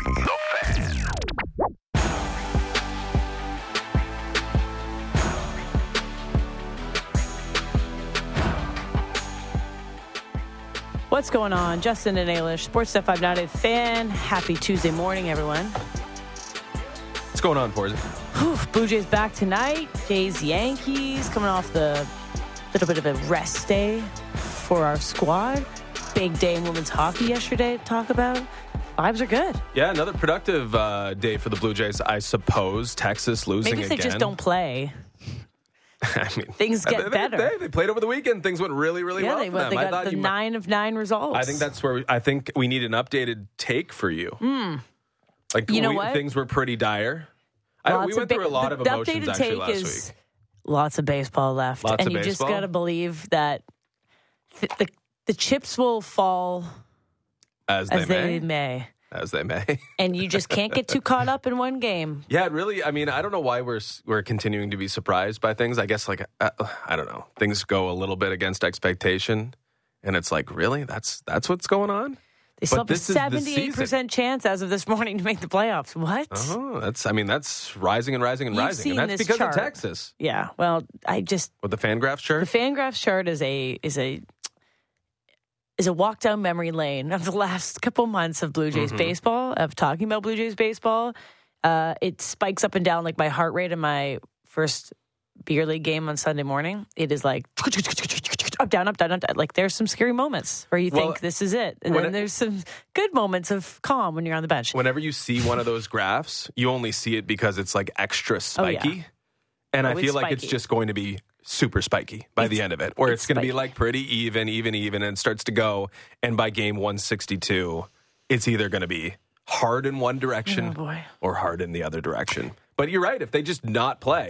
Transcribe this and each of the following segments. Marty the Fan. What's going on? Justin and Ailish, Sports Stuff 590 Fan. Happy Tuesday morning, everyone. What's going on, Forza? Blue Jays back tonight. Jays Yankees coming off the little bit of a rest day for our squad. Big day in women's hockey yesterday to talk about. Vibes are good. Yeah, another productive day for the Blue Jays, I suppose. Texas losing again. Maybe they just don't play. I mean, things get better. They played over the weekend. Things went really well for them. They got the 9 of 9 results. I think that's where I think we need an updated take for you. Like, you know what? Things were pretty dire. We went through a lot of emotions actually last week. Lots of baseball left. And you just got to believe that the chips will fall as they may. And you just can't get too caught up in one game. Yeah, really. I mean, I don't know why we're continuing to be surprised by things. I guess, like, I don't know. Things go a little bit against expectation. And it's like, really? That's what's going on? They still have a 78% chance as of this morning to make the playoffs. What? Oh, that's rising and rising and rising. And that's because of Texas. Yeah. Well, the Fangraphs chart? The Fangraphs chart is a walk down memory lane of the last couple months of Blue Jays baseball, of talking about Blue Jays baseball. It spikes up and down like my heart rate in my first beer league game on Sunday morning. It is like up, down. Like, there's some scary moments where you think this is it. And then there's some good moments of calm when you're on the bench. Whenever you see one of those graphs, you only see it because it's like extra spiky. Oh, yeah. And I feel like it's just going to be super spiky by the end of it. Or it's going to be like pretty even, and it starts to go. And by game 162, it's either going to be hard in one direction or hard in the other direction. But you're right. If they just not play...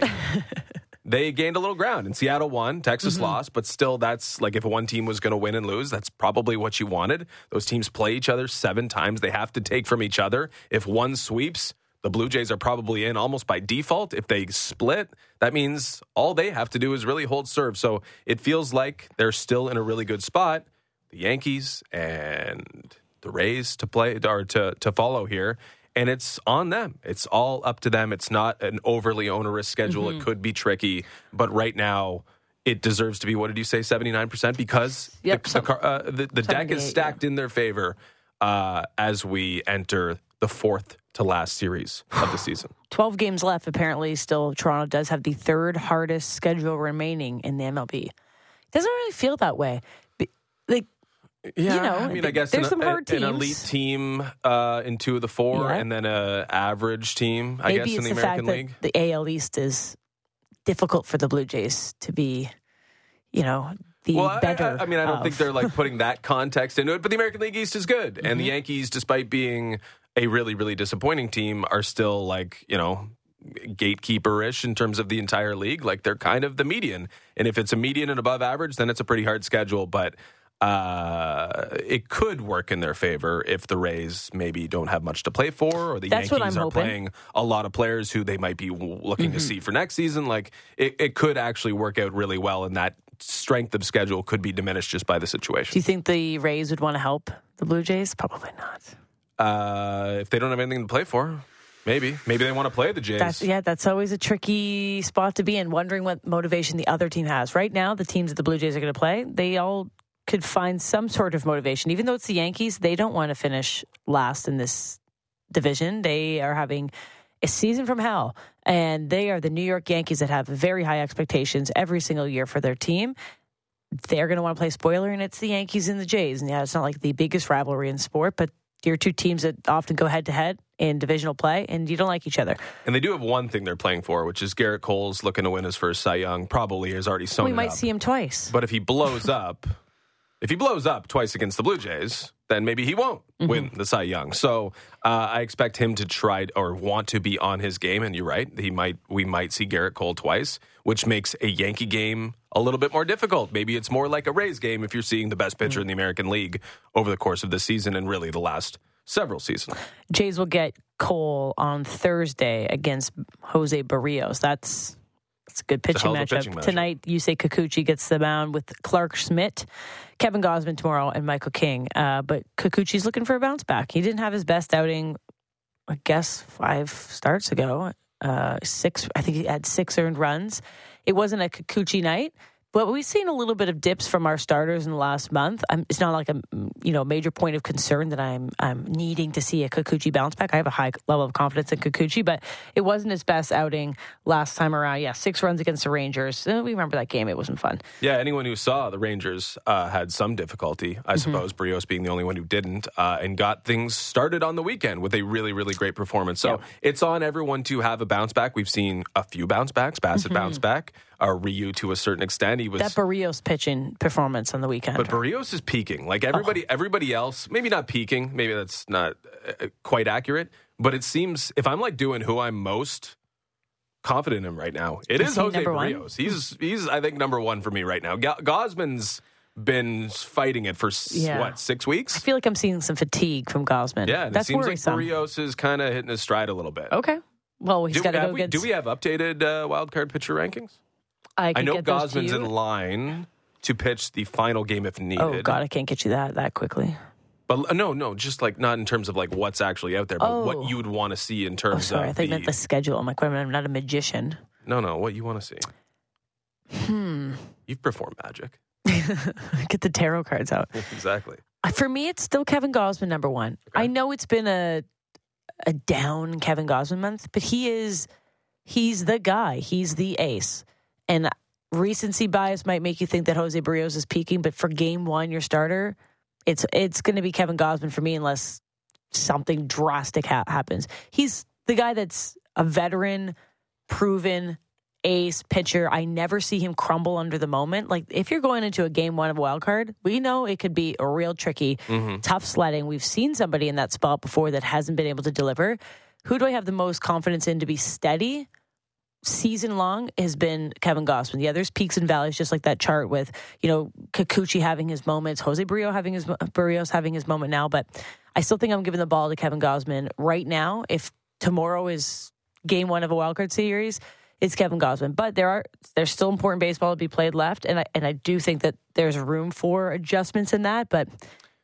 They gained a little ground, and Seattle won. Texas lost, but still, that's like if one team was going to win and lose, that's probably what you wanted. Those teams play each other 7 times. They have to take from each other. If one sweeps, the Blue Jays are probably in almost by default. If they split, that means all they have to do is really hold serve. So it feels like they're still in a really good spot. The Yankees and the Rays to play or to follow here. And it's on them. It's all up to them. It's not an overly onerous schedule. It could be tricky. But right now, it deserves to be, what did you say, 79%? Because the deck is stacked in their favor as we enter the 4th to last series of the season. 12 games left, apparently. Still, Toronto does have the 3rd hardest schedule remaining in the MLB. It doesn't really feel that way. Like, yeah, you know, I mean, I guess there's some hard teams. An elite team in 2 of the 4, and then an average team, I guess, in the American League. Maybe it's the fact that the AL East is difficult for the Blue Jays to be, you know, the better. I mean, I don't think they're like putting that context into it, but the American League East is good. And the Yankees, despite being a really, really disappointing team, are still like, you know, gatekeeper-ish in terms of the entire league. Like, they're kind of the median. And if it's a median and above average, then it's a pretty hard schedule, but... it could work in their favor if the Rays maybe don't have much to play for, or the Yankees are hoping. Playing a lot of players who they might be looking to see for next season. Like, it could actually work out really well, and that strength of schedule could be diminished just by the situation. Do you think the Rays would want to help the Blue Jays? Probably not. If they don't have anything to play for, maybe. Maybe they want to play the Jays. That's always a tricky spot to be in, wondering what motivation the other team has. Right now, the teams that the Blue Jays are going to play, they all... could find some sort of motivation. Even though it's the Yankees, they don't want to finish last in this division. They are having a season from hell, and they are the New York Yankees that have very high expectations every single year for their team. They're going to want to play spoiler, and it's the Yankees and the Jays. And yeah, it's not like the biggest rivalry in sport, but you're two teams that often go head-to-head in divisional play, and you don't like each other. And they do have one thing they're playing for, which is Garrett Cole's looking to win his first Cy Young. Probably has already sewn it up. We might see him twice. But if he blows up... If he blows up twice against the Blue Jays, then maybe he won't win the Cy Young. So I expect him to try or want to be on his game. And you're right, we might see Garrett Cole twice, which makes a Yankee game a little bit more difficult. Maybe it's more like a Rays game if you're seeing the best pitcher in the American League over the course of the season and really the last several seasons. Jays will get Cole on Thursday against José Berríos. That's a good pitching matchup. Tonight, Yusei Kikuchi gets the mound with Clark Schmidt, Kevin Gausman tomorrow, and Michael King. But Kikuchi's looking for a bounce back. He didn't have his best outing I guess 5 starts ago. 6, I think he had 6 earned runs. It wasn't a Kikuchi night, but we've seen a little bit of dips from our starters in the last month. It's not like a major point of concern that I'm needing to see a Kikuchi bounce back. I have a high level of confidence in Kikuchi, but it wasn't his best outing last time around. Yeah, 6 runs against the Rangers. We remember that game. It wasn't fun. Yeah, anyone who saw the Rangers had some difficulty, I suppose, Berríos being the only one who didn't, and got things started on the weekend with a really, really great performance. So it's on everyone to have a bounce back. We've seen a few bounce backs. Bassett bounced back. Ryu to a certain extent. That Berríos pitching performance on the weekend. But Berríos is peaking. Like everybody else, maybe not peaking. Maybe that's not quite accurate. But it seems, if I'm like doing who I'm most confident in right now, is José Berríos. He's I think number one for me right now. Gausman's been fighting it for, 6 weeks? I feel like I'm seeing some fatigue from Gausman. Yeah, and that's it seems worrisome. Like Berríos is kind of hitting his stride a little bit. Okay. Well, he's got to go against... Do we have updated wildcard pitcher rankings? I know Gausman's in line to pitch the final game if needed. Oh, God, I can't get you that quickly. But no, just like not in terms of like what's actually out there, but what you would want to see in terms of... I think you meant the schedule. I'm like, wait a minute, I'm not a magician. No, what you want to see. You've performed magic. Get the tarot cards out. Exactly. For me, it's still Kevin Gausman number one. Okay. I know it's been a down Kevin Gausman month, but he's the guy. He's the ace. And recency bias might make you think that José Berríos is peaking, but for game one, your starter, it's going to be Kevin Gausman for me unless something drastic happens. He's the guy that's a veteran, proven ace pitcher. I never see him crumble under the moment. Like if you're going into a game one of a wild card, we know it could be a real tricky, tough sledding. We've seen somebody in that spot before that hasn't been able to deliver. Who do I have the most confidence in to be steady? Season long has been Kevin Gausman. Yeah, there's peaks and valleys, just like that chart with, Kikuchi having his moments, José Berríos having his moment now. But I still think I'm giving the ball to Kevin Gausman right now. If tomorrow is game one of a wildcard series, it's Kevin Gausman. But there's still important baseball to be played left, and I do think that there's room for adjustments in that. But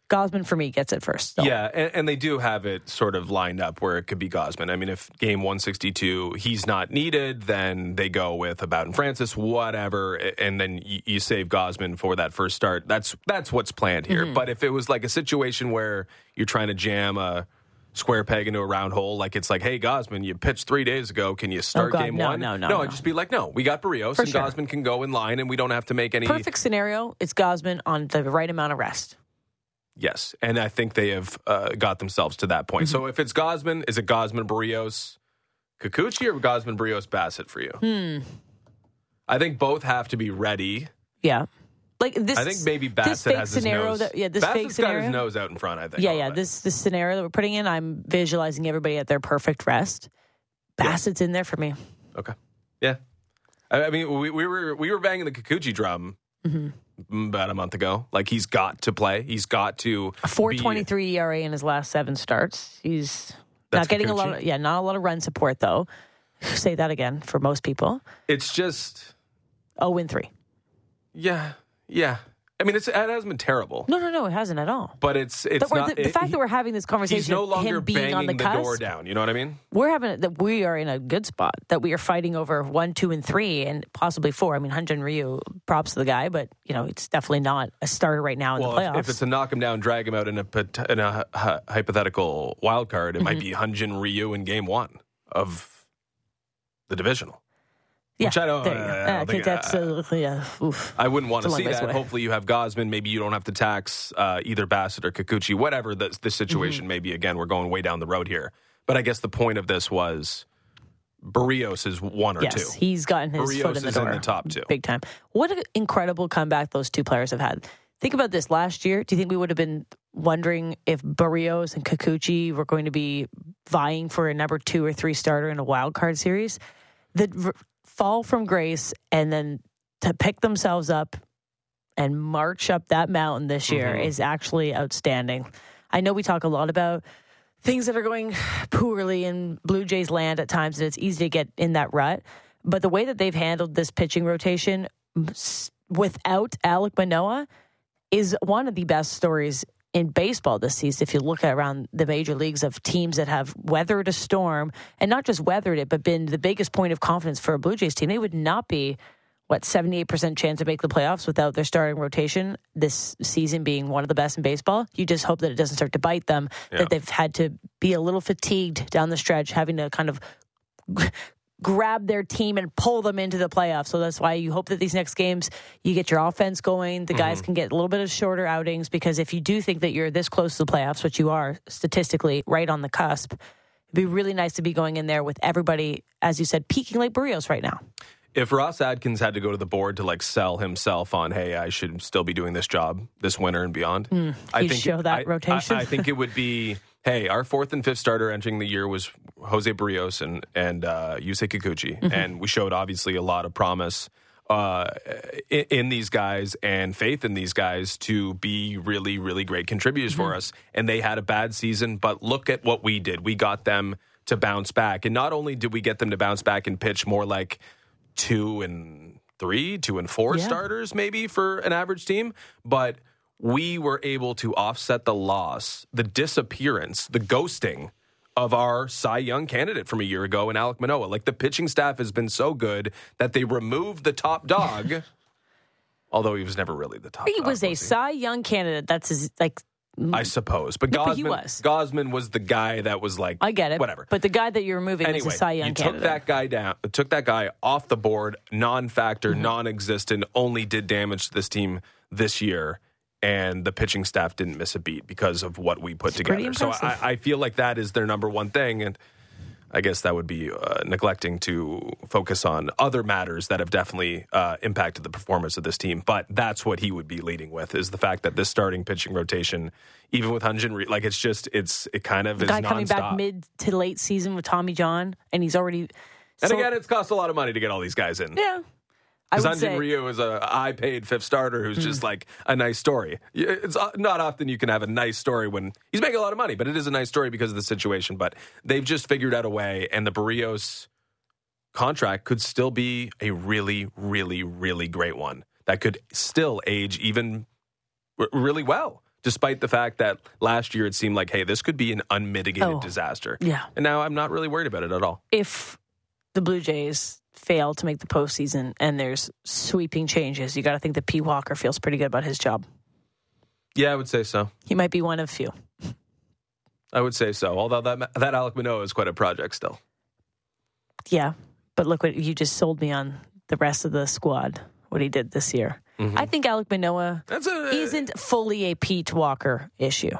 Gausman, for me, gets it first. So. Yeah, and they do have it sort of lined up where it could be Gausman. I mean, if game 162, he's not needed, then they go with about and Francis, whatever, and then you save Gausman for that first start. That's what's planned here. But if it was like a situation where you're trying to jam a square peg into a round hole, like it's like, hey, Gausman, you pitched 3 days ago. Can you start game one? No, I'd just be like, no, we got Berríos, for and sure. Gausman can go in line, and we don't have to make any... Perfect scenario, it's Gausman on the right amount of rest. Yes, and I think they have got themselves to that point. So if it's Gausman, is it Gausman, Berríos, Kikuchi, or Gausman, Berríos, Bassett for you? I think both have to be ready. Yeah. Like this, I think maybe Bassett has his nose. Bassett's fake scenario. Got his nose out in front, I think. Yeah, this scenario that we're putting in, I'm visualizing everybody at their perfect rest. Bassett's in there for me. Okay. Yeah. I mean, we were banging the Kikuchi drum. About a month ago. Like, he's got to play. He's got to 4.23 ERA in his last 7 starts. That's not getting Kikuchi. Not a lot of run support, though. Say that again for most people. It's just... 0-3. Yeah. I mean, it hasn't been terrible. No, it hasn't at all. But it's not... The fact that we're having this conversation... He's no longer banging the door down, you know what I mean? We are in a good spot, that we are fighting over 1, 2, and 3, and possibly 4. I mean, Hyunjin Ryu, props to the guy, but, it's definitely not a starter right now in the playoffs. If it's a knock him down, drag him out in a hypothetical wild card, it might be Hyunjin Ryu in game one of the divisional. Yeah, which I think that's oof. I wouldn't want to see that. Way. Hopefully you have Gausman. Maybe you don't have to tax either Bassett or Kikuchi, whatever the situation may be. Again, we're going way down the road here. But I guess the point of this was Berríos is 1 or 2. Yes, he's gotten his Berríos foot in the door. Is in the top 2. Big time. What an incredible comeback those 2 players have had. Think about this. Last year, do you think we would have been wondering if Berríos and Kikuchi were going to be vying for a number 2 or 3 starter in a wild card series? The fall from grace and then to pick themselves up and march up that mountain this year is actually outstanding. I know we talk a lot about things that are going poorly in Blue Jays land at times, and it's easy to get in that rut. But the way that they've handled this pitching rotation without Alec Manoah is one of the best stories in baseball this season, if you look around the major leagues, of teams that have weathered a storm, and not just weathered it, but been the biggest point of confidence for a Blue Jays team. They would not be, 78% chance to make the playoffs without their starting rotation this season being one of the best in baseball. You just hope that it doesn't start to bite them, that they've had to be a little fatigued down the stretch, having to kind of grab their team and pull them into the playoffs. So that's why you hope that these next games, you get your offense going. The guys can get a little bit of shorter outings, because if you do think that you're this close to the playoffs, which you are statistically right on the cusp, it'd be really nice to be going in there with everybody, as you said, peaking like Berríos right now. If Ross Adkins had to go to the board to sell himself on, hey, I should still be doing this job this winter and beyond, rotation. I think it would be, hey, our fourth and fifth starter entering the year was José Berríos and Yusei Kikuchi, and we showed obviously a lot of promise in these guys and faith in these guys to be really, really great contributors for us. And they had a bad season, but look at what we did. We got them to bounce back, and not only did we get them to bounce back and pitch more like 2 and 3, 2 and 4 starters maybe for an average team, but we were able to offset the loss, the disappearance, the ghosting of our Cy Young candidate from a year ago and Alec Manoah. The pitching staff has been so good that they removed the top dog, although he was never really the top dog. He was a Cy Young candidate. That's his, I suppose. But Gausman was the guy that was I get it. Whatever. But the guy that you're moving is a Cy Young candidate. Took that guy down, took that guy off the board, non-factor, non-existent, only did damage to this team this year, and the pitching staff didn't miss a beat because of what we put together. So I feel like that is their number one thing, and I guess that would be neglecting to focus on other matters that have definitely impacted the performance of this team. But that's what he would be leading with, is the fact that this starting pitching rotation, even with Hyunjin Ryu, it kind of is nonstop. The guy coming back mid to late season with Tommy John, and he's already... And again, it's cost a lot of money to get all these guys in. Yeah. Because Hyunjin Ryu is a high-paid fifth starter who's just a nice story. It's not often you can have a nice story when he's making a lot of money, but it is a nice story because of the situation. But they've just figured out a way, and the Berríos contract could still be a really, really, really great one that could still age even really well, despite the fact that last year it seemed like, hey, this could be an unmitigated disaster. Yeah. And now I'm not really worried about it at all. If the Blue Jays fail to make the postseason and there's sweeping changes, you got to think that Pete Walker feels pretty good about his job. Yeah, I would say so. He might be one of few. I would say so. Although that Alec Manoah is quite a project still. Yeah, but look what you just sold me on the rest of the squad, what he did this year. I think Alec Manoah isn't fully a Pete Walker issue.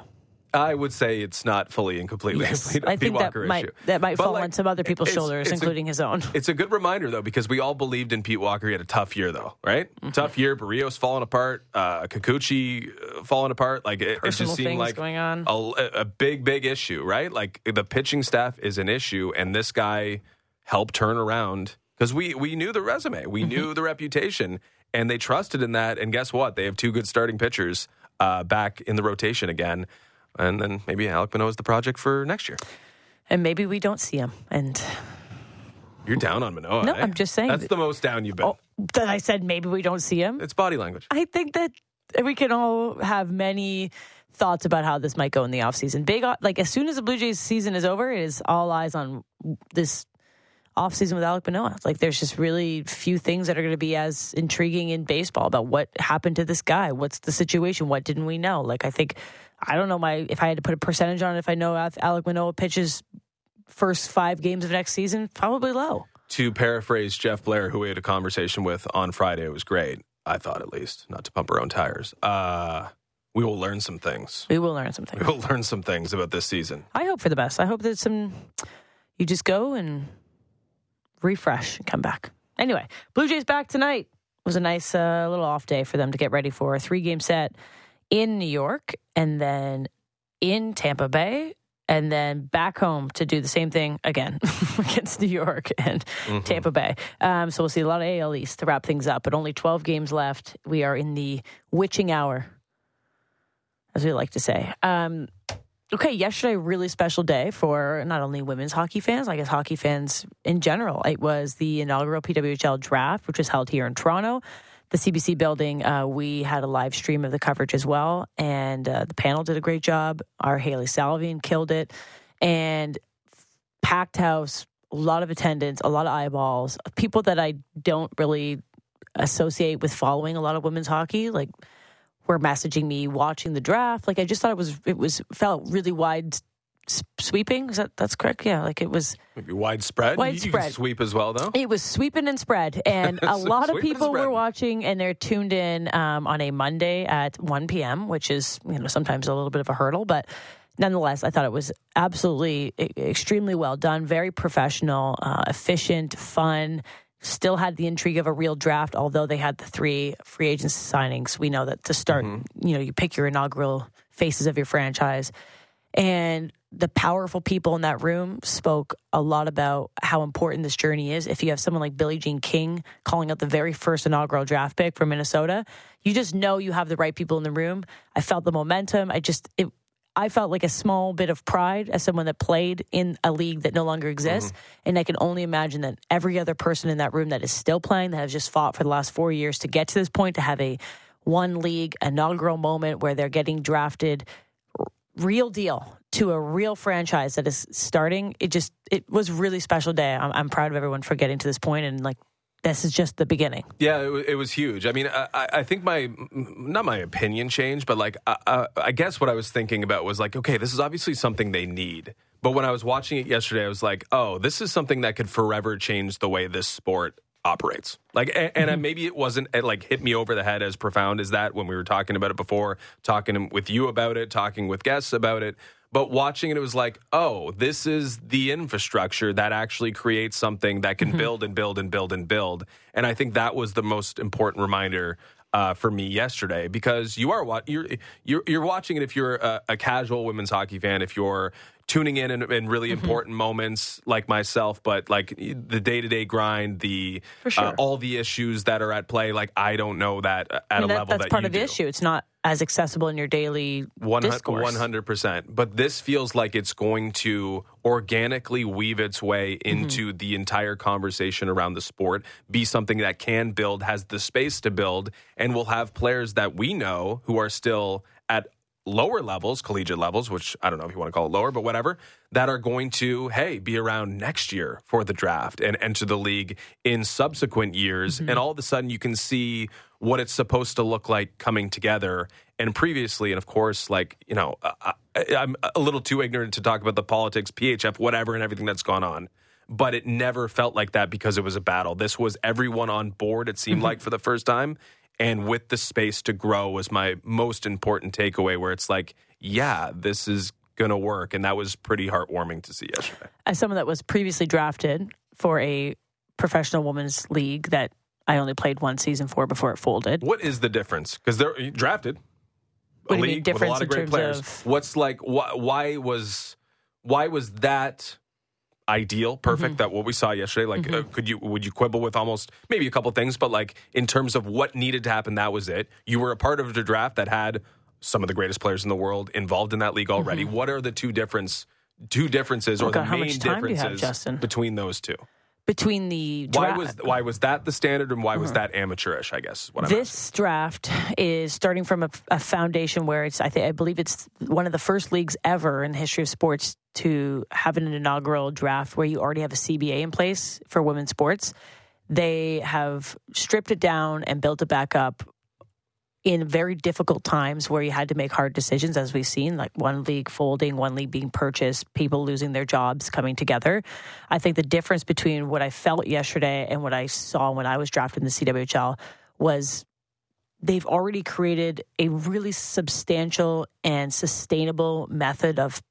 I would say it's not fully and completely a Pete Walker issue. That might fall on some other people's shoulders, including his own. It's a good reminder, though, because we all believed in Pete Walker. He had a tough year, though, right? Tough year. Berríos falling apart. Kikuchi falling apart. It just seemed like going on. A big, big issue, right? The pitching staff is an issue, and this guy helped turn around. Because we knew the resume. We knew the reputation. And they trusted in that. And guess what? They have two good starting pitchers back in the rotation again. And then maybe Alec Manoah is the project for next year. And maybe we don't see him. And you're down on Manoah. No, I'm just saying. That's the most down you've been. Oh, that I said maybe we don't see him. It's body language. I think that we can all have many thoughts about how this might go in the offseason. As soon as the Blue Jays season is over, it is all eyes on this offseason with Alec Manoah. There's just really few things that are going to be as intriguing in baseball about what happened to this guy. What's the situation? What didn't we know? I don't know if I had to put a percentage on it, if I know Alec Manoah pitches first 5 games of next season, probably low. To paraphrase Jeff Blair, who we had a conversation with on Friday, it was great. I thought, at least, not to pump our own tires. We will learn some things. We will learn some things about this season. I hope for the best. I hope that you just go and refresh and come back. Anyway, Blue Jays back tonight. It was a nice little off day for them to get ready for a 3-game set in New York, and then in Tampa Bay, and then back home to do the same thing again against New York and Tampa Bay. So we'll see a lot of AL East to wrap things up, but only 12 games left. We are in the witching hour, as we like to say. Okay, yesterday, really special day for not only women's hockey fans, I guess hockey fans in general. It was the inaugural PWHL draft, which was held here in Toronto. the CBC building, we had a live stream of the coverage as well. And the panel did a great job. Our Haley Salvian killed it. And packed house, a lot of attendance, a lot of eyeballs, people that I don't really associate with following a lot of women's hockey, like, were messaging me watching the draft. Like, I just thought it felt really wide sweeping. That's correct. Yeah. Like, it was maybe widespread. You can sweep as well, though. It was sweeping and spread. And a lot of people were watching, and they're tuned in on a Monday at 1 p.m., which is, sometimes a little bit of a hurdle, but nonetheless, I thought it was absolutely extremely well done. Very professional, efficient, fun. Still had the intrigue of a real draft, although they had the 3 free agent signings. We know that to start, you pick your inaugural faces of your franchise. And the powerful people in that room spoke a lot about how important this journey is. If you have someone like Billie Jean King calling out the very first inaugural draft pick from Minnesota, you just know you have the right people in the room. I felt the momentum. I felt like a small bit of pride as someone that played in a league that no longer exists. Mm-hmm. And I can only imagine that every other person in that room that is still playing, that has just fought for the last 4 years to get to this point, to have a one league inaugural moment where they're getting drafted real deal to a real franchise that is starting. It was a really special day. I'm proud of everyone for getting to this point, and this is just the beginning. Yeah, it was huge. I mean, I think not my opinion changed, but I guess what I was thinking about was okay, this is obviously something they need. But when I was watching it yesterday, I was like, oh, this is something that could forever change the way this sport operates. And maybe it wasn't hit me over the head as profound as that when we were talking about it before, talking with you about it, talking with guests about it. But watching it was like, oh, this is the infrastructure that actually creates something that can build and build and build and build. And I think that was the most important reminder for me yesterday, because you're watching it if you're a casual women's hockey fan, if you're tuning in really important moments like myself, but the day-to-day grind, all the issues that are at play, I don't know that at a level that's part of the issue. It's not as accessible in your daily discourse. 100%. But this feels like it's going to organically weave its way into the entire conversation around the sport, be something that can build, has the space to build, and will have players that we know who are still at lower levels, collegiate levels, which I don't know if you want to call it lower, but whatever, that are going to, be around next year for the draft and enter the league in subsequent years. Mm-hmm. And all of a sudden you can see what it's supposed to look like coming together. And previously, and of course, I'm a little too ignorant to talk about the politics, PHF, whatever, and everything that's gone on. But it never felt like that because it was a battle. This was everyone on board, it seemed like, for the first time. And with the space to grow was my most important takeaway, where it's this is going to work. And that was pretty heartwarming to see yesterday. As someone that was previously drafted for a professional women's league that I only played one season for before it folded. What is the difference? Because they're drafted a league with a lot of great players. Why was that ideal, perfect, that what we saw yesterday, would you quibble with almost maybe a couple things, but in terms of what needed to happen, that was it. You were a part of the draft that had some of the greatest players in the world involved in that league already. What are the two differences or the main differences between those two? Between the draft. Why was that the standard, and why was that amateurish, I guess, is what I'm asking. This draft is starting from a foundation where I believe it's one of the first leagues ever in the history of sports to have an inaugural draft where you already have a CBA in place for women's sports. They have stripped it down and built it back up in very difficult times where you had to make hard decisions, as we've seen, one league folding, one league being purchased, people losing their jobs, coming together. I think the difference between what I felt yesterday and what I saw when I was drafted in the CWHL was they've already created a really substantial and sustainable method of,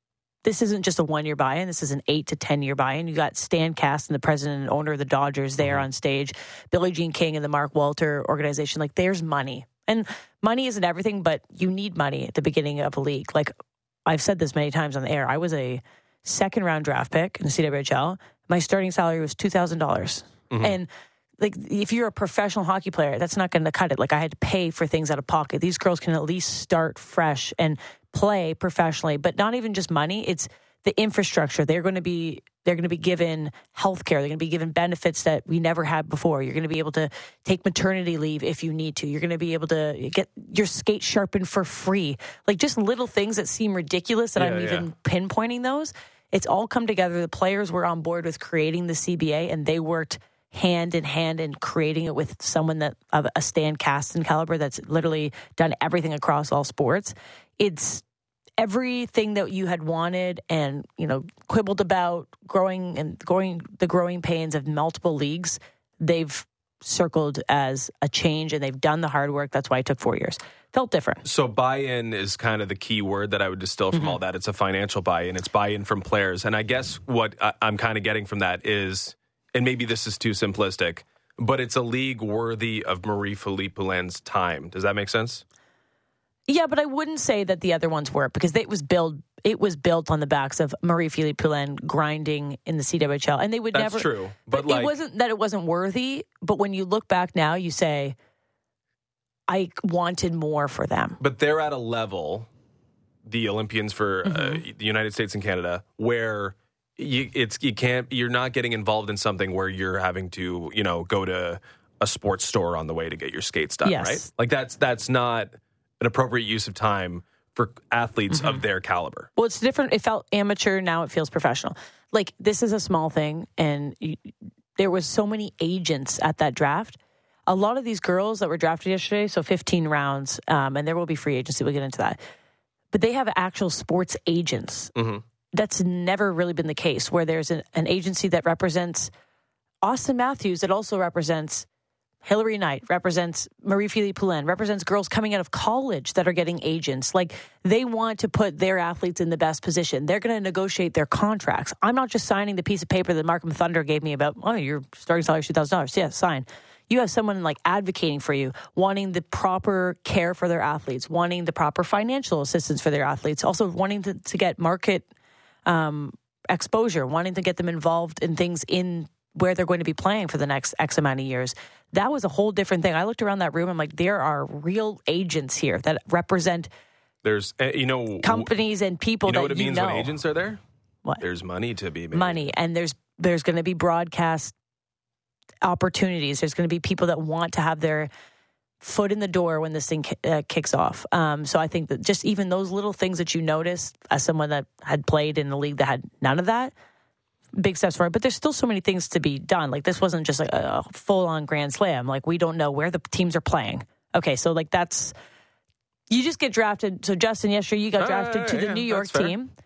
this isn't just a 1-year buy-in. This is an 8 to 10-year buy-in. You got Stan Kasten, the president and owner of the Dodgers, there on stage, Billie Jean King and the Mark Walter organization. There's money. And money isn't everything, but you need money at the beginning of a league. I've said this many times on the air. I was a second-round draft pick in the CWHL. My starting salary was $2,000. And, if you're a professional hockey player, that's not going to cut it. I had to pay for things out of pocket. These girls can at least start fresh and play professionally, but not even just money. It's the infrastructure. They're going to be given health care. They're going to be given benefits that we never had before. You're going to be able to take maternity leave if you need to. You're going to be able to get your skate sharpened for free. Like, just little things that seem ridiculous that I'm even pinpointing those. It's all come together. The players were on board with creating the CBA, and they worked hand in hand in creating it with someone that of a Stan Kasten caliber that's literally done everything across all sports. It's everything that you had wanted and, you know, quibbled about the growing pains of multiple leagues. They've circled as a change, and they've done the hard work. That's why it took 4 years. Felt different. So buy-in is kind of the key word that I would distill from all that. It's a financial buy-in. It's buy-in from players. And I guess what I'm kind of getting from that is, and maybe this is too simplistic, but it's a league worthy of Marie-Philippe Poulin's time. Does that make sense? Yeah, but I wouldn't say that the other ones were, because it was built on the backs of Marie-Philippe Poulin grinding in the CWHL, and they would never. That's true, but like, it wasn't that it wasn't worthy. But when you look back now, you say, I wanted more for them. But they're at a level, the Olympians for the United States and Canada, where you're not getting involved in something where you're having to go to a sports store on the way to get your skates done, right? Like that's not an appropriate use of time for athletes of their caliber. Well, it's different. It felt amateur. Now it feels professional. Like, this is a small thing. And there was so many agents at that draft. A lot of these girls that were drafted yesterday, so 15 rounds, and there will be free agency. We'll get into that. But they have actual sports agents. That's never really been the case, where there's an agency that represents Auston Matthews, that also represents Hillary Knight, represents Marie-Philippe Poulin, represents girls coming out of college that are getting agents. Like, they want to put their athletes in the best position. They're going to negotiate their contracts. I'm not just signing the piece of paper that Markham Thunder gave me about, oh, your starting salary is $2,000. Yeah, sign. You have someone, like, advocating for you, wanting the proper care for their athletes, wanting the proper financial assistance for their athletes, also wanting to get market exposure, wanting to get them involved in things in where they're going to be playing for the next X amount of years. That was a whole different thing. I looked around that room. I'm like, there are real agents here that represent companies and people. You know that what it means when agents are there? What? There's money to be made. Money. And there's going to be broadcast opportunities. There's going to be people that want to have their foot in the door when this thing kicks off. So I think that just even those little things that you notice as someone that had played in a league that had none of that, big steps forward, but there's still so many things to be done. Like, this wasn't just like a full-on grand slam. Like, we don't know where the teams are playing. Okay, so like that's, you just get drafted. So Justin, yesterday you got drafted to the New York team. Fair.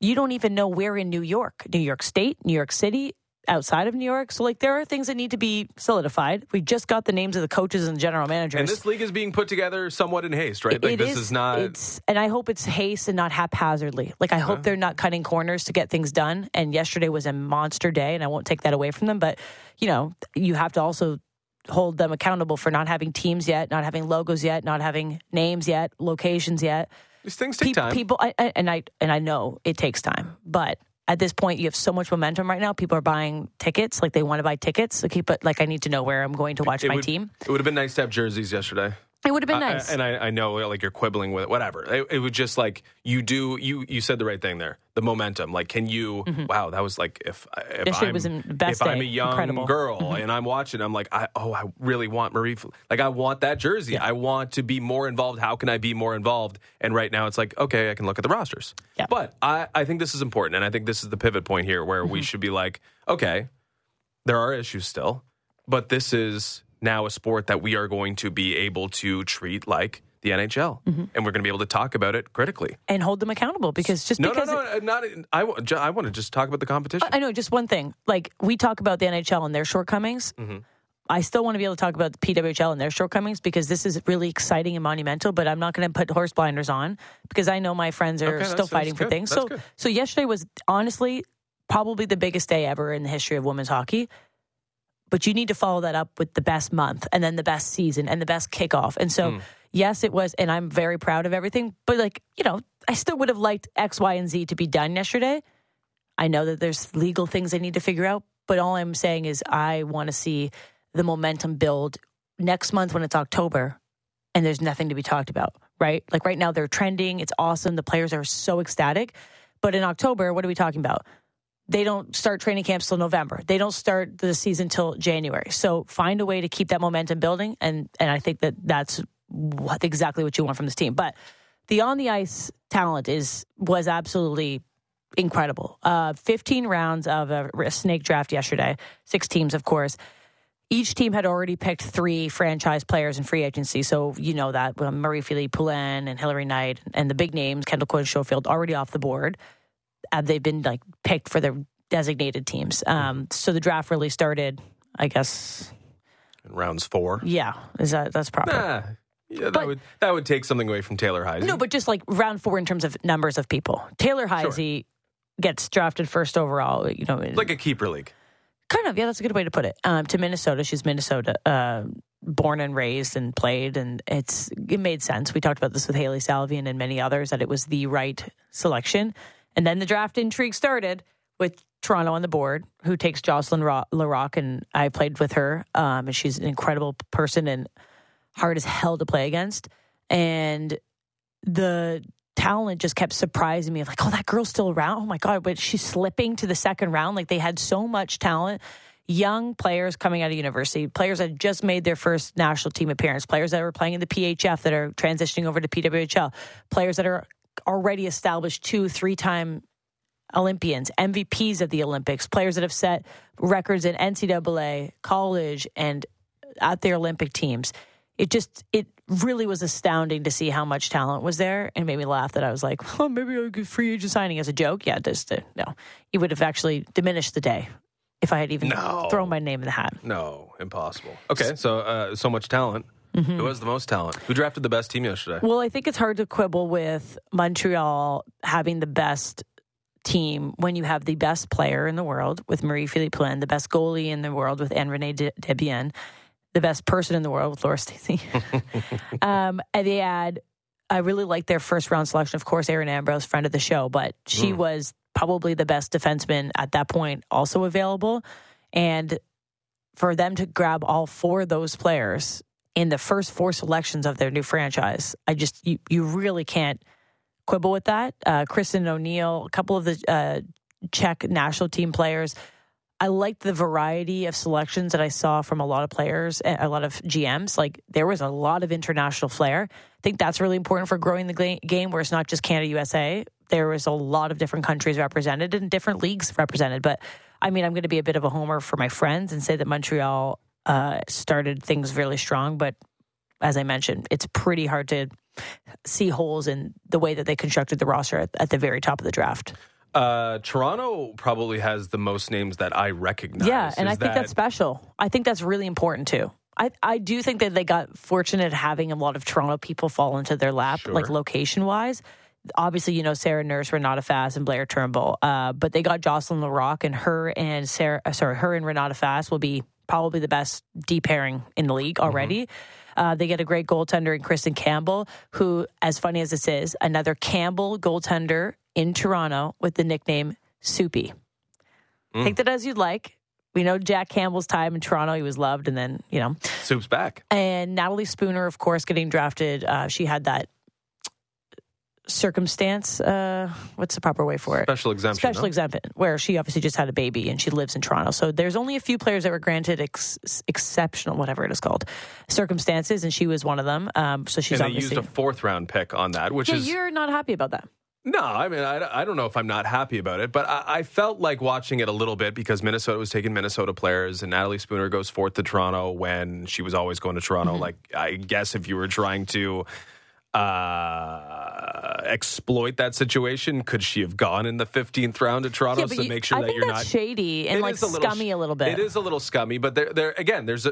You don't even know where in New York, New York State, New York City, outside of New York. So like, there are things that need to be solidified. We just got the names of the coaches and general managers. And this league is being put together somewhat in haste, right? And I hope it's haste and not haphazardly. Like, I hope they're not cutting corners to get things done. And yesterday was a monster day, and I won't take that away from them. But, you have to also hold them accountable for not having teams yet, not having logos yet, not having names yet, locations yet. These things take time. People, I know it takes time, but at this point, you have so much momentum right now. People are buying tickets. Like, they want to buy tickets. I need to know where I'm going to watch my team. It would have been nice to have jerseys yesterday. It would have been nice. And I know, like, you're quibbling with it. Whatever. It would just, like, you said the right thing there. The momentum. Like, can you, wow, that was, like, if I'm a young girl and I'm watching, I'm like, I really want Marie. Like, I want that jersey. Yeah. I want to be more involved. How can I be more involved? And right now it's like, okay, I can look at the rosters. Yeah. But I think this is important. And I think this is the pivot point here where we should be like, okay, there are issues still, but this is now a sport that we are going to be able to treat like the NHL, and we're going to be able to talk about it critically and hold them accountable. Because I want to just talk about the competition. I know, just one thing. Like, we talk about the NHL and their shortcomings. I still want to be able to talk about the PWHL and their shortcomings, because this is really exciting and monumental. But I'm not going to put horse blinders on, because I know my friends are still fighting for things. So yesterday was honestly probably the biggest day ever in the history of women's hockey. But you need to follow that up with the best month, and then the best season, and the best kickoff. And so, yes, it was, and I'm very proud of everything. But, like, I still would have liked X, Y, and Z to be done yesterday. I know that there's legal things I need to figure out. But all I'm saying is I want to see the momentum build next month when it's October, and there's nothing to be talked about, right? Like, right now they're trending. It's awesome. The players are so ecstatic. But in October, what are we talking about? They don't start training camps till November. They don't start the season till January. So find a way to keep that momentum building. And I think that that's exactly what you want from this team. But the on-the-ice talent was absolutely incredible. 15 rounds of a snake draft yesterday. 6 teams, of course. Each team had already picked 3 franchise players in free agency. So you know that Marie-Philippe Poulin and Hillary Knight and the big names, Kendall Coyle, Schofield, already off the board. They've been picked for their designated teams. So the draft really started, I guess, in rounds 4. Yeah, that's proper. Yeah, that would take something away from Taylor Heise. No, but just like round 4 in terms of numbers of people. Taylor Heise gets drafted first overall. You know, like a keeper league. Kind of, yeah. That's a good way to put it. To Minnesota, she's Minnesota, born and raised and played, and it made sense. We talked about this with Haley Salvian and many others that it was the right selection. And then the draft intrigue started with Toronto on the board, who takes Jocelyne Larocque, and I played with her, and she's an incredible person and hard as hell to play against. And the talent just kept surprising me. Like, oh, that girl's still around? Oh, my God, but she's slipping to the second round. Like, they had so much talent. Young players coming out of university, players that just made their first national team appearance, players that were playing in the PHF that are transitioning over to PWHL, players that are already established 2-3-time Olympians, MVPs of the Olympics, players that have set records in NCAA, college, and at their Olympic teams. It really was astounding to see how much talent was there, and made me laugh that I was like, oh, maybe I could free agent signing as a joke. Yeah, no. It would have actually diminished the day if I had even thrown my name in the hat. No, impossible. Okay, so much talent. Mm-hmm. Who was the most talent? Who drafted the best team yesterday? Well, I think it's hard to quibble with Montreal having the best team when you have the best player in the world with Marie-Philippe Poulin, the best goalie in the world with Anne-Renee Debien, the best person in the world with Laura Stacey. And they had, I really liked their first round selection, of course, Erin Ambrose, friend of the show, but she was probably the best defenseman at that point also available. And for them to grab all 4 of those players in the first 4 selections of their new franchise, I just, you really can't quibble with that. Kristen O'Neill, a couple of the Czech national team players. I liked the variety of selections that I saw from a lot of players, a lot of GMs. Like, there was a lot of international flair. I think that's really important for growing the game, where it's not just Canada, USA. There was a lot of different countries represented and different leagues represented. But, I mean, I'm going to be a bit of a homer for my friends and say that Montreal started things really strong, but as I mentioned, it's pretty hard to see holes in the way that they constructed the roster at the very top of the draft. Toronto probably has the most names that I recognize. Yeah, and I think that's special. I think that's really important too. I do think that they got fortunate having a lot of Toronto people fall into their lap, like location-wise. Obviously, you know, Sarah Nurse, Renata Fast, and Blayre Turnbull, but they got Jocelyne Larocque, and her and Renata Fast will be probably the best D pairing in the league already. Mm-hmm. They get a great goaltender in Kristen Campbell, who, as funny as this is, another Campbell goaltender in Toronto with the nickname Soupy. Take that as you'd like. We know Jack Campbell's time in Toronto, he was loved, and then, you know. Soup's back. And Natalie Spooner, of course, getting drafted. She had that circumstance, what's the proper way for it? Special exemption, where she obviously just had a baby and she lives in Toronto. So there's only a few players that were granted exceptional, whatever it is called, circumstances, and she was one of them. So she's and they used a 4th-round pick on that, which is... You're not happy about that. No, I mean, I don't know if I'm not happy about it, but I felt like watching it a little bit because Minnesota was taking Minnesota players, and Natalie Spooner goes 4th to Toronto when she was always going to Toronto. Mm-hmm. Like, I guess if you were trying to exploit that situation, could she have gone in the 15th round to Toronto? Yeah, so make sure that you're not shady and like scummy a little bit. It is a little scummy, but there again, there's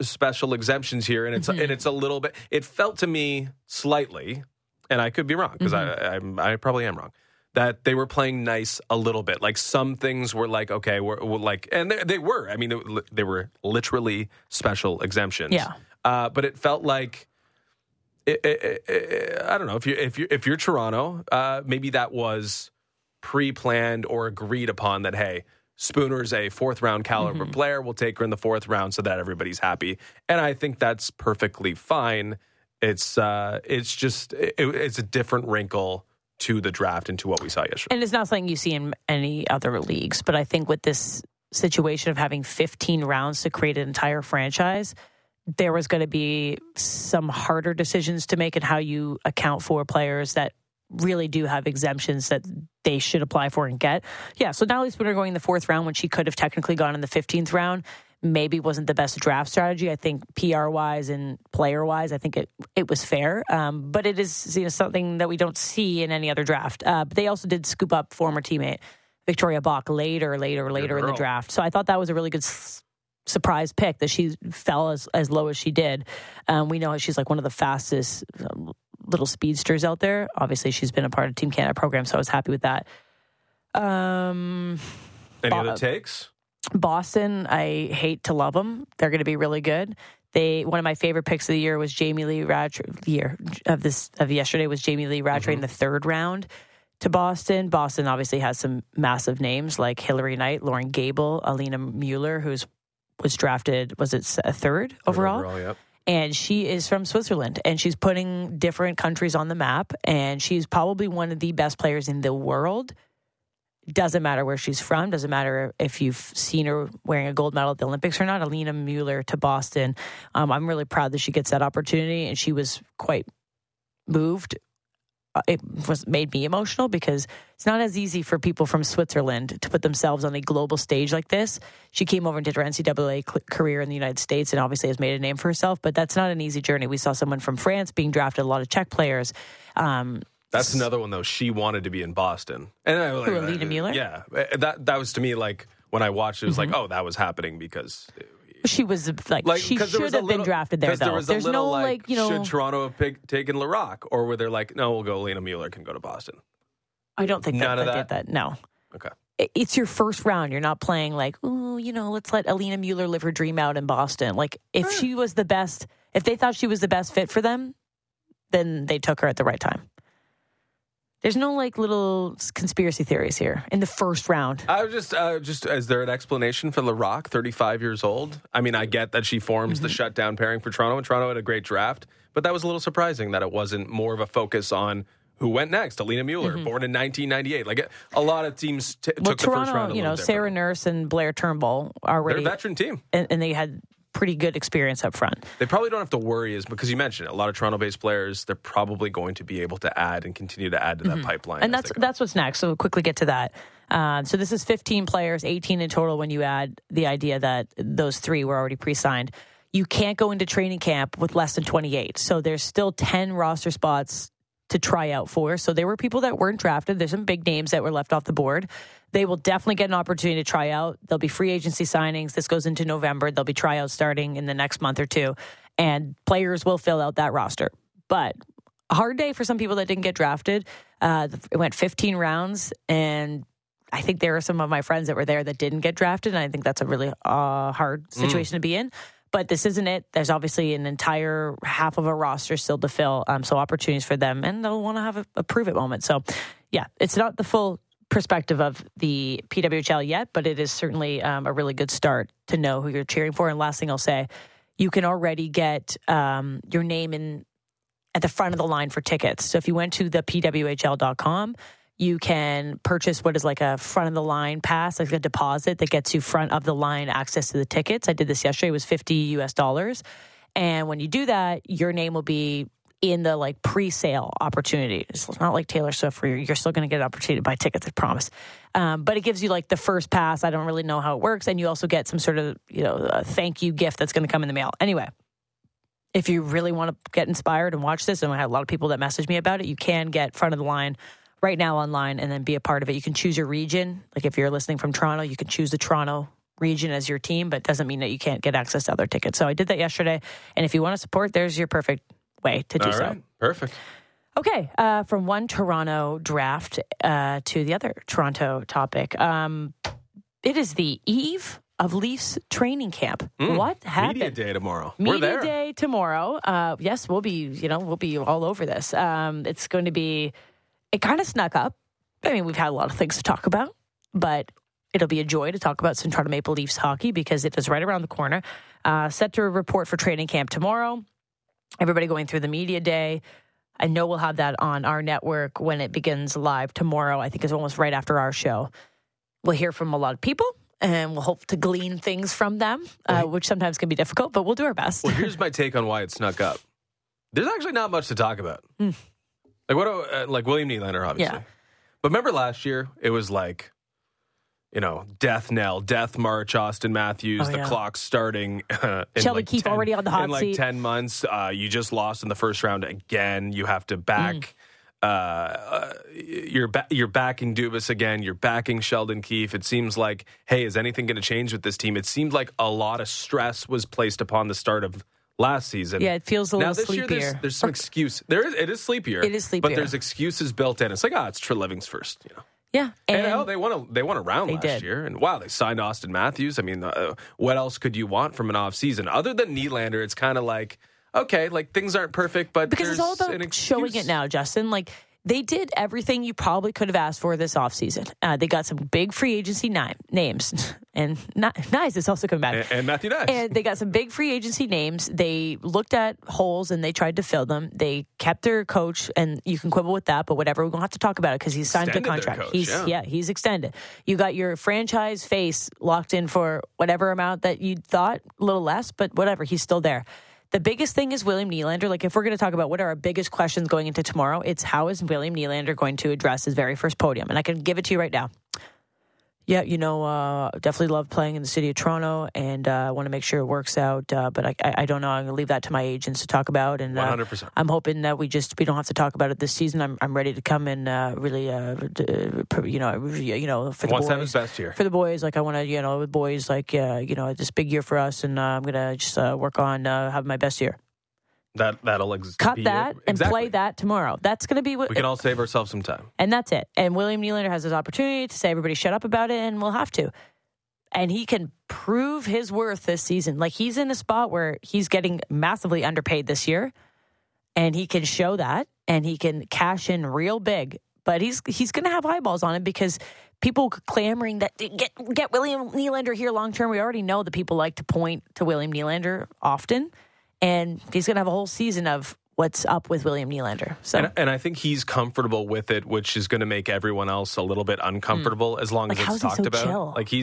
special exemptions here, and it's a little bit. It felt to me slightly, and I could be wrong because I probably am wrong, that they were playing nice a little bit. Like, some things were like, okay, we're like, and they were. I mean, they were literally special exemptions. Yeah, but it felt like. I don't know if you're Toronto, maybe that was pre-planned or agreed upon that, hey, Spooner's a 4th-round caliber player. We'll take her in the 4th round so that everybody's happy. And I think that's perfectly fine. It's just it's a different wrinkle to the draft and to what we saw yesterday. And it's not something you see in any other leagues, but I think with this situation of having 15 rounds to create an entire franchise, there was going to be some harder decisions to make in how you account for players that really do have exemptions that they should apply for and get. Yeah, so Natalie Spooner going in the 4th round when she could have technically gone in the 15th round maybe wasn't the best draft strategy. I think PR-wise and player-wise, I think it was fair. But it is, you know, something that we don't see in any other draft. But they also did scoop up former teammate Victoria Bach later in the draft. So I thought that was a really good surprise pick that she fell as low as she did. We know she's like one of the fastest little speedsters out there. Obviously, she's been a part of Team Canada program, so I was happy with that. Any other takes? Boston, I hate to love them. They're going to be really good. One of my favorite picks of the year was Jamie Lee Rattay. Yesterday was Jamie Lee Rattay in the 3rd round to Boston. Boston obviously has some massive names like Hillary Knight, Lauren Gable, Alina Mueller, was drafted, was it 3rd overall? Yep. And she is from Switzerland, and she's putting different countries on the map, and she's probably one of the best players in the world. Doesn't matter where she's from. Doesn't matter if you've seen her wearing a gold medal at the Olympics or not. Alina Mueller to Boston. I'm really proud that she gets that opportunity, and she was quite moved. It made me emotional because it's not as easy for people from Switzerland to put themselves on a global stage like this. She came over and did her NCAA career in the United States and obviously has made a name for herself, but that's not an easy journey. We saw someone from France being drafted, a lot of Czech players. That's another one, though. She wanted to be in Boston. And I was like, Alina Mueller? Yeah. That was to me, like, when I watched it, it was like, oh, that was happening because... She was like she should have been drafted there, though. There's no, like, you know... Should Toronto have taken Larocque? Or were they like, no, we'll go, Alina Mueller can go to Boston? I don't think that they did that, no. Okay. It's your 1st round. You're not playing like, ooh, you know, let's let Alina Mueller live her dream out in Boston. Like, if she was the best... If they thought she was the best fit for them, then they took her at the right time. There's no, like, little conspiracy theories here in the 1st round. I was just is there an explanation for Larocque, 35 years old? I mean, I get that she forms the shutdown pairing for Toronto, and Toronto had a great draft, but that was a little surprising that it wasn't more of a focus on who went next. Alina Mueller, born in 1998. Like, a lot of teams took Toronto, the 1st round a little different. Sarah Nurse and Blayre Turnbull are already... They're a veteran team. And they had... pretty good experience up front. They probably don't have to worry because you mentioned it, a lot of Toronto-based players, they're probably going to be able to add and continue to add to that pipeline. And that's what's next. So we'll quickly get to that. So this is 15 players, 18 in total when you add the idea that those 3 were already pre-signed. You can't go into training camp with less than 28. So there's still 10 roster spots to try out for. So there were people that weren't drafted. There's some big names that were left off the board. They will definitely get an opportunity to try out. There'll be free agency signings. This goes into November. There'll be tryouts starting in the next month or 2. And players will fill out that roster. But a hard day for some people that didn't get drafted. It went 15 rounds. And I think there are some of my friends that were there that didn't get drafted. And I think that's a really hard situation to be in. But this isn't it. There's obviously an entire half of a roster still to fill. So opportunities for them. And they'll want to have a prove-it moment. So, yeah, it's not the full perspective of the PWHL yet, but it is certainly a really good start to know who you're cheering for. And last thing I'll say, you can already get your name in at the front of the line for tickets. So if you went to the PWHL.com, you can purchase what is like a front of the line pass, like a deposit that gets you front of the line access to the tickets. I did this yesterday. It was $50. And when you do that, your name will be in the like pre-sale opportunity. It's not like Taylor Swift where you're still going to get an opportunity to buy tickets, I promise. But it gives you like the first pass. I don't really know how it works. And you also get some sort of, you know, a thank you gift that's going to come in the mail. Anyway, if you really want to get inspired and watch this, and I had a lot of people that messaged me about it, you can get front of the line right now online and then be a part of it. You can choose your region. Like if you're listening from Toronto, you can choose the Toronto region as your team, but it doesn't mean that you can't get access to other tickets. So I did that yesterday. And if you want to support, there's your perfect way to do so. All right, perfect. Okay, from one Toronto draft to the other Toronto topic. It is the eve of Leafs training camp. What happened? Media day tomorrow. Media day tomorrow. Yes, we'll be all over this. It's going to be. It kind of snuck up. I mean, we've had a lot of things to talk about, but it'll be a joy to talk about some Toronto Maple Leafs hockey because it is right around the corner. Set to report for training camp tomorrow. Everybody going through the media day. I know we'll have that on our network when it begins live tomorrow. I think it's almost right after our show. We'll hear from a lot of people, and we'll hope to glean things from them, which sometimes can be difficult, but we'll do our best. Well, here's my take on why it snuck up. There's actually not much to talk about. Mm. Like what? Like William Nylander, obviously. Yeah. But remember last year, it was like, you know, death knell, death march, Auston Matthews, the clock starting. Sheldon Keefe already on the hot seat. In like 10 months, you just lost in the first round again. You have to back. You're backing Dubas again. You're backing Sheldon Keefe. It seems like, hey, is anything going to change with this team? It seemed like a lot of stress was placed upon the start of last season. Yeah, it feels a little sleepier. Now this year, there's some excuse. It is sleepier. But there's excuses built in. It's like, it's Treliving's first, you know. Yeah. And hell, they won a round last year. And wow, they signed Auston Matthews. I mean, what else could you want from an offseason? Other than Nylander, it's kind of like, okay, like things aren't perfect, but because it's all about showing it now, Justin. Like, they did everything you probably could have asked for this offseason. They got some big free agency names. And Nyes is also coming back. And Matthew Nyes. And they got some big free agency names. They looked at holes and they tried to fill them. They kept their coach, and you can quibble with that, but whatever. We're going to have to talk about it because he's signed the contract. Coach, he's extended. You got your franchise face locked in for whatever amount that you thought, a little less, but whatever. He's still there. The biggest thing is William Nylander. Like, if we're going to talk about what are our biggest questions going into tomorrow, it's how is William Nylander going to address his very first podium? And I can give it to you right now. Yeah, you know, definitely love playing in the city of Toronto, and I want to make sure it works out. But I don't know. I'm going to leave that to my agents to talk about. And 100%. I'm hoping that we don't have to talk about it this season. I'm ready to come and really, for the boys. Wants to have his best year for the boys. Like I want to, you know, with boys, like you know, this big year for us, and I'm going to just work on having my best year. That'll exist. Cut that and play that tomorrow. That's going to be what... We can all save ourselves some time. And that's it. And William Nylander has his opportunity to say, everybody shut up about it, and we'll have to. And he can prove his worth this season. Like, he's in a spot where he's getting massively underpaid this year, and he can show that, and he can cash in real big. But he's going to have eyeballs on him because people clamoring that get William Nylander here long-term. We already know that people like to point to William Nylander often. And he's going to have a whole season of what's up with William Nylander. So, and I think he's comfortable with it, which is going to make everyone else a little bit uncomfortable as long as it's talked about. Chill? Like he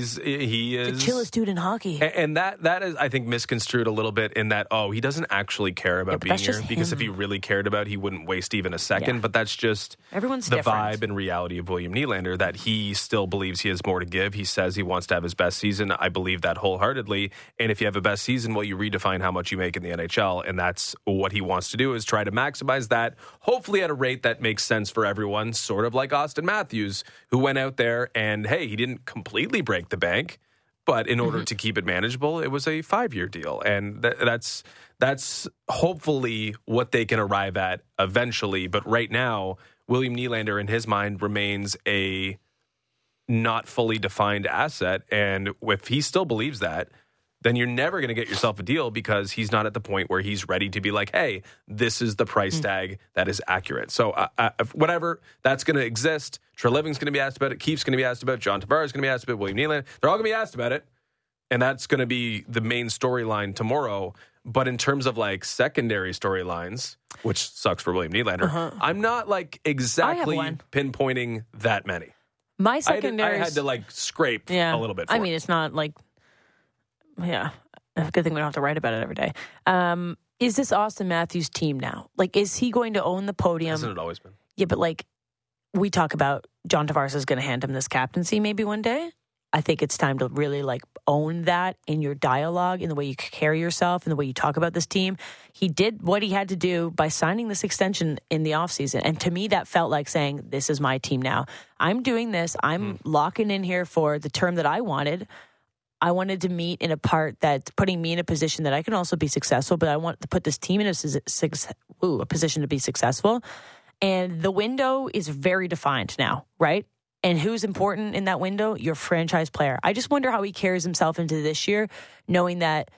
is the chillest dude in hockey. And that is, I think, misconstrued a little bit in that, oh, he doesn't actually care about being here because if he really cared about it, he wouldn't waste even a second. Yeah. But that's just Everyone's different. Vibe and reality of William Nylander, that he still believes he has more to give. He says he wants to have his best season. I believe that wholeheartedly. And if you have a best season, well, you redefine how much you make in the NHL. And that's what he wants to do, is try to maximize that, hopefully at a rate that makes sense for everyone, sort of like Auston Matthews, who went out there and, hey, he didn't completely break the bank, but in order to keep it manageable, it was a 5-year deal. And that's hopefully what they can arrive at eventually. But right now, William Nylander, in his mind, remains a not fully defined asset. And if he still believes that, then you're never going to get yourself a deal because he's not at the point where he's ready to be like, hey, this is the price tag that is accurate. So whatever, that's going to exist. Treliving's going to be asked about it. Keefe's going to be asked about it. John Tavares is going to be asked about it. William Nylander. They're all going to be asked about it. And that's going to be the main storyline tomorrow. But in terms of, like, secondary storylines, which sucks for William Nylander, I'm not, like, exactly pinpointing that many. My secondary... I had to, like, scrape a little bit for it. It's not, like... Yeah, good thing we don't have to write about it every day. Is this Auston Matthews' team now? Like, is he going to own the podium? Hasn't it always been? Yeah, but, like, we talk about John Tavares is going to hand him this captaincy maybe one day. I think it's time to really, like, own that in your dialogue, in the way you carry yourself, in the way you talk about this team. He did what he had to do by signing this extension in the offseason. And to me, that felt like saying, this is my team now. I'm doing this. I'm locking in here for the term that I wanted. I wanted to meet in a part that's putting me in a position that I can also be successful, but I want to put this team in a position to be successful. And the window is very defined now, right? And who's important in that window? Your franchise player. I just wonder how he carries himself into this year, knowing that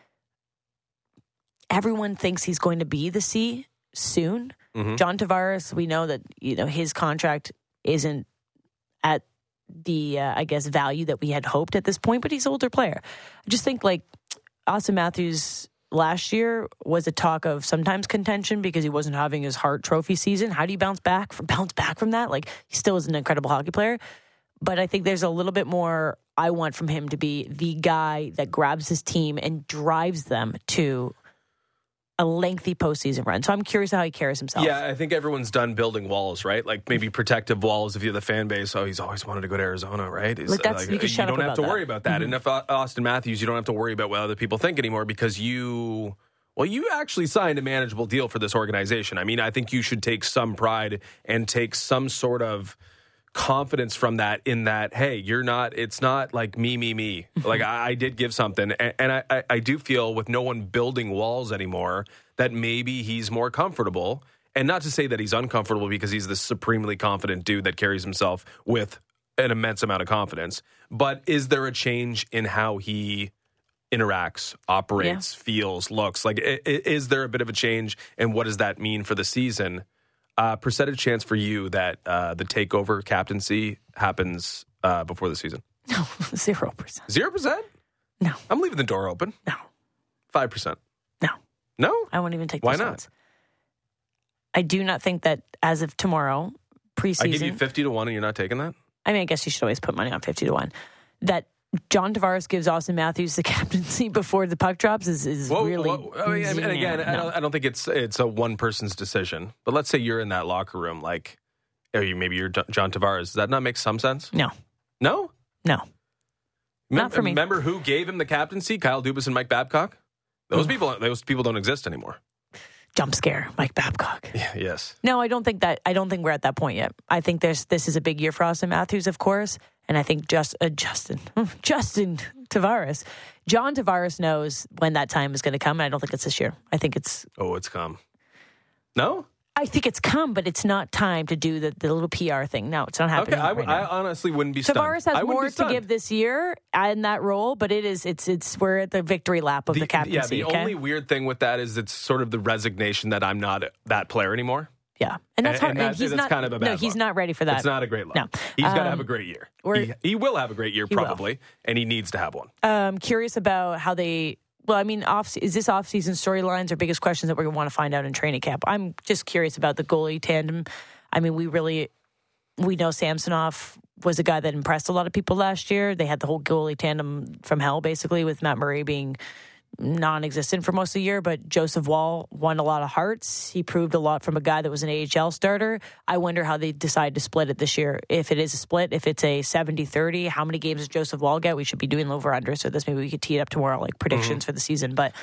everyone thinks he's going to be the C soon. John Tavares, we know that, you know, his contract isn't at the value that we had hoped at this point, but he's an older player. I just think, like, Auston Matthews last year was a talk of sometimes contention because he wasn't having his Hart Trophy season. How do you bounce back from that? Like, he still is an incredible hockey player, but I think there's a little bit more I want from him to be the guy that grabs his team and drives them to a lengthy postseason run. So I'm curious how he carries himself. Yeah, I think everyone's done building walls, right? Like maybe protective walls if you're the fan base. Oh, he's always wanted to go to Arizona, right? You don't have to worry about that. Mm-hmm. And if Auston Matthews, you don't have to worry about what other people think anymore because you actually signed a manageable deal for this organization. I mean, I think you should take some pride and take some sort of confidence from that, in that, hey, it's not like me. Like, I did give something. And I do feel with no one building walls anymore that maybe he's more comfortable. And not to say that he's uncomfortable, because he's this supremely confident dude that carries himself with an immense amount of confidence. But is there a change in how he interacts, operates, feels, looks? Like, is there a bit of a change? And what does that mean for the season? Percentage chance for you that the takeover captaincy happens before the season? No, 0%. 0%? No. I'm leaving the door open. No. 5%. No. No? I won't even take those. Why not? Ones. I do not think that as of tomorrow, preseason... I give you 50-1 and you're not taking that? I mean, I guess you should always put money on 50-1. That John Tavares gives Auston Matthews the captaincy before the puck drops is really... I mean, and again, no. I don't think it's a one person's decision. But let's say you're in that locker room, like, maybe you're John Tavares. Does that not make some sense? No? No. Not for me. Remember who gave him the captaincy? Kyle Dubas and Mike Babcock? Those people don't exist anymore. Jump scare, Mike Babcock. Yeah, yes. No, I don't think we're at that point yet. I think this is a big year for Auston Matthews, of course. And I think Justin Tavares. John Tavares knows when that time is going to come, and I don't think it's this year. I think it's... Oh, it's come. No? I think it's come, but it's not time to do the little PR thing. No, it's not happening. Okay, I honestly wouldn't be stunned. Tavares has more to give this year in that role, but it's we're at the victory lap of the captaincy. Yeah, the only weird thing with that is it's sort of the resignation that I'm not that player anymore. Yeah, and that's hard. And he's not kind of a bad. No, he's not ready for that. It's not a great look. No, he's got to have a great year. He will have a great year probably, and he needs to have one. Curious about how they. Well, I mean, is this off-season storylines or biggest questions that we're going to want to find out in training camp? I'm just curious about the goalie tandem. I mean, we know Samsonov was a guy that impressed a lot of people last year. They had the whole goalie tandem from hell, basically, with Matt Murray being non-existent for most of the year, but Joseph Woll won a lot of hearts. He proved a lot from a guy that was an AHL starter. I wonder how they decide to split it this year. If it is a split, if it's a 70-30, how many games does Joseph Woll get? We should be doing over-under, so this maybe we could tee it up tomorrow, like predictions for the season. But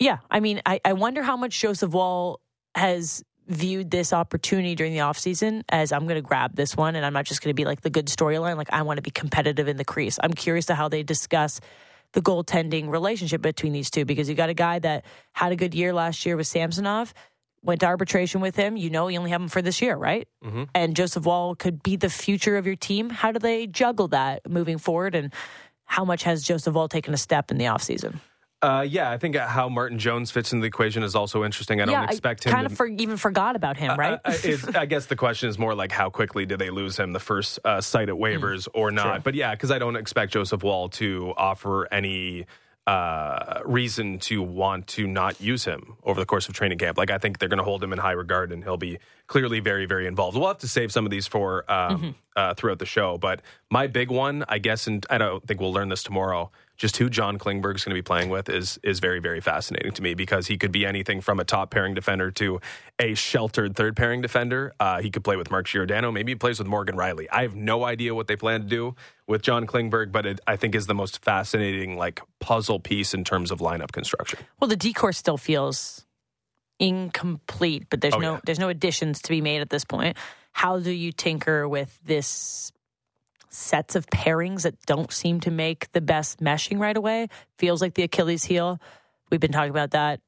yeah, I mean, I wonder how much Joseph Woll has viewed this opportunity during the offseason as, I'm going to grab this one, and I'm not just going to be like the good storyline. Like, I want to be competitive in the crease. I'm curious to how they discuss the goaltending relationship between these two, because you got a guy that had a good year last year with Samsonov, went to arbitration with him. You know, you only have him for this year, right? Mm-hmm. And Joseph Woll could be the future of your team. How do they juggle that moving forward? And how much has Joseph Woll taken a step in the offseason? Yeah, I think how Martin Jones fits into the equation is also interesting. I kind of forgot about him, right? I guess the question is more like, how quickly do they lose him the first sight at waivers or not? Sure. But yeah, because I don't expect Joseph Woll to offer any reason to want to not use him over the course of training camp. Like, I think they're going to hold him in high regard, and he'll be clearly very, very involved. We'll have to save some of these for throughout the show. But my big one, I guess, and I don't think we'll learn this tomorrow, just who John Klingberg's going to be playing with is very, very fascinating to me, because he could be anything from a top-pairing defender to a sheltered third-pairing defender. He could play with Mark Giordano. Maybe he plays with Morgan Riley. I have no idea what they plan to do with John Klingberg, but it, I think, is the most fascinating, like, puzzle piece in terms of lineup construction. Well, the decor still feels incomplete, but there's no additions to be made at this point. How do you tinker with this sets of pairings that don't seem to make the best meshing right away? Feels like the Achilles heel. We've been talking about that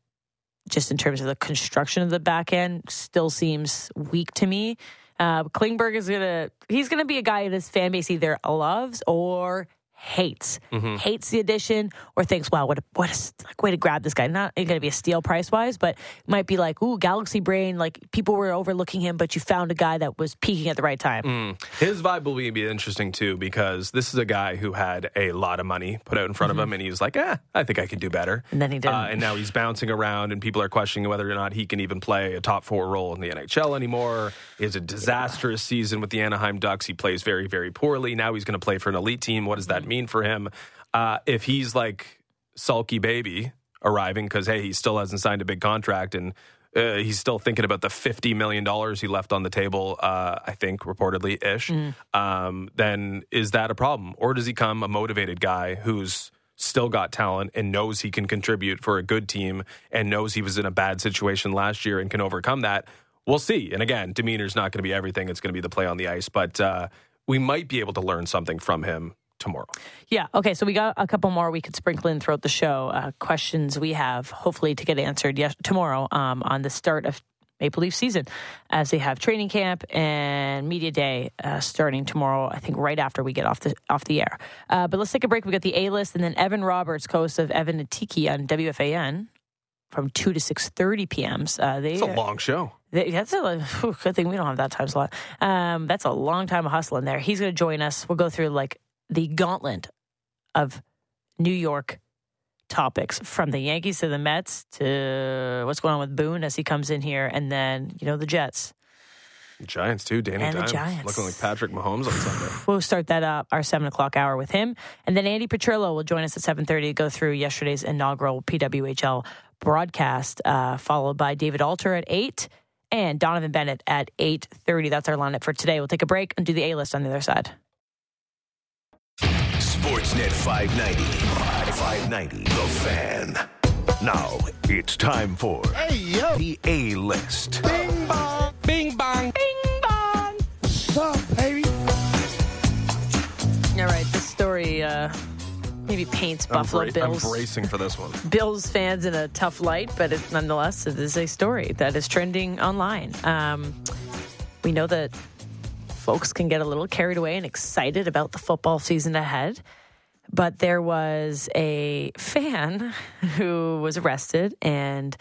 just in terms of the construction of the back end. Still seems weak to me. Klingberg is going to be a guy this fan base either loves or hates the addition, or thinks, wow, what a way to grab this guy. Not going to be a steal price-wise, but might be like, ooh, galaxy brain, like people were overlooking him, but you found a guy that was peaking at the right time. His vibe will be interesting, too, because this is a guy who had a lot of money put out in front of him, and he was like, I think I could do better. And then he didn't. And now he's bouncing around, and people are questioning whether or not he can even play a top-four role in the NHL anymore. It's a disastrous season with the Anaheim Ducks. He plays very, very poorly. Now he's going to play for an elite team. What does that mean for him? If he's like sulky baby arriving because, hey, he still hasn't signed a big contract and he's still thinking about the $50 million he left on the table, I think, reportedly-ish, then is that a problem? Or does he come a motivated guy who's still got talent and knows he can contribute for a good team and knows he was in a bad situation last year and can overcome that? We'll see. And again, demeanor's not going to be everything. It's going to be the play on the ice. But we might be able to learn something from him tomorrow. Yeah. Okay. So we got a couple more we could sprinkle in throughout the show. Questions we have, hopefully, to get answered tomorrow on the start of Maple Leaf season, as they have training camp and media day starting tomorrow, I think right after we get off the air. But let's take a break. We got the A-List and then Evan Roberts, host of Evan and Tiki on WFAN from 2 to 6:30 p.m. It's a long show. That's a good thing we don't have that time slot. That's a long time of hustling there. He's going to join us. We'll go through like the gauntlet of New York topics, from the Yankees to the Mets to what's going on with Boone as he comes in here, and then, you know, the Jets. The Giants, too. Danny Dimes. Looking like Patrick Mahomes on Sunday. We'll start that up, our 7 o'clock hour with him. And then Andy Petrillo will join us at 7:30 to go through yesterday's inaugural PWHL broadcast, followed by David Alter at 8:00. And Donovan Bennett at 8:30. That's our lineup for today. We'll take a break and do the A-List on the other side. Sportsnet 590. 590. The Fan. Now it's time for the A-List. Bing bong. Bing bong. Bing bong. What's up, baby? All right, this story maybe paints Buffalo Bills. I'm bracing for this one. Bills fans in a tough light, but it, nonetheless, it is a story that is trending online. We know that folks can get a little carried away and excited about the football season ahead, but there was a fan who was arrested and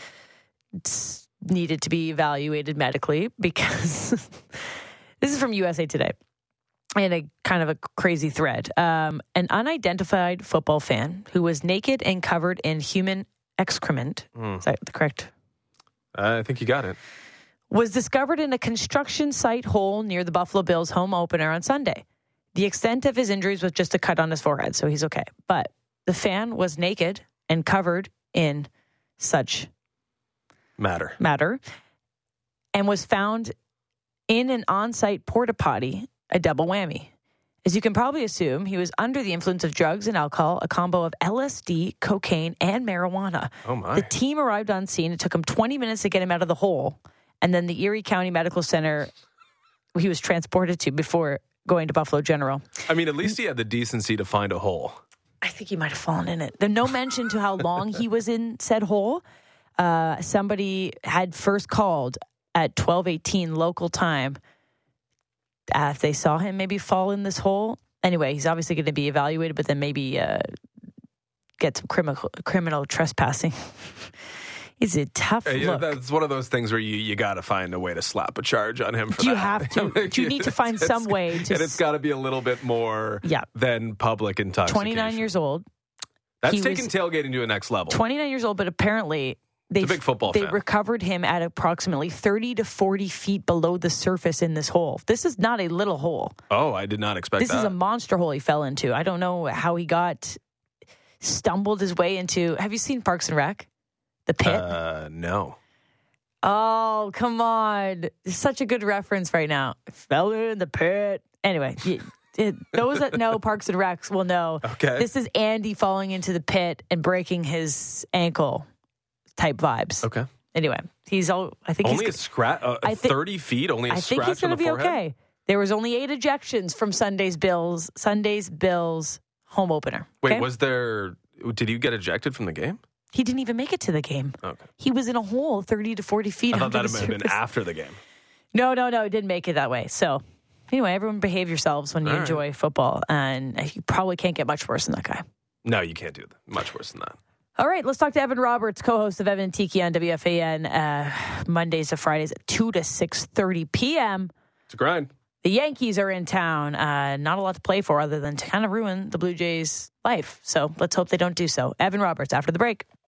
needed to be evaluated medically because this is from USA Today. In a kind of a crazy thread, an unidentified football fan who was naked and covered in human excrement, is that correct? I think you got it. Was discovered in a construction site hole near the Buffalo Bills home opener on Sunday. The extent of his injuries was just a cut on his forehead, so he's okay. But the fan was naked and covered in such matter and was found in an on-site porta potty. A double whammy. As you can probably assume, he was under the influence of drugs and alcohol, a combo of LSD, cocaine, and marijuana. Oh, my. The team arrived on scene. It took him 20 minutes to get him out of the hole. And then the Erie County Medical Center he was transported to before going to Buffalo General. I mean, at least he had the decency to find a hole. I think he might have fallen in it. There's no mention to how long he was in said hole. Somebody had first called at 12:18 local time. If they saw him maybe fall in this hole. Anyway, he's obviously going to be evaluated, but then maybe get some criminal trespassing. It's a tough look. That's one of those things where you got to find a way to slap a charge on him. You have to. You need to find some way to. And it's got to be a little bit more than public intoxication. 29 years old. That's taking tailgating to a next level. 29 years old, but apparently it's a big football fan. They recovered him at approximately 30 to 40 feet below the surface in this hole. This is not a little hole. Oh, I did not expect that. This is a monster hole he fell into. I don't know how he stumbled his way into. Have you seen Parks and Rec? The pit? No. Oh, come on. It's such a good reference right now. Fell in the pit. Anyway, those that know Parks and Rec will know. Okay. This is Andy falling into the pit and breaking his ankle. Type vibes. Okay. Anyway, he's all. I think only he's a scratch. 30 feet. Only a scratch on the forehead. I think he's going to be okay. There was only 8 ejections from Sunday's Bills home opener. Okay? Wait, was there? Did you get ejected from the game? He didn't even make it to the game. Okay. He was in a hole 30 to 40 feet. I thought that might have been after the game. No. It didn't make it that way. So Anyway, everyone behave yourselves when you enjoy football. And you probably can't get much worse than that guy. No, you can't do much worse than that. All right, let's talk to Evan Roberts, co-host of Evan and Tiki on WFAN, Mondays to Fridays at 2 to 6:30 p.m. It's a grind. The Yankees are in town. Not a lot to play for other than to kind of ruin the Blue Jays' life. So let's hope they don't do so. Evan Roberts after the break.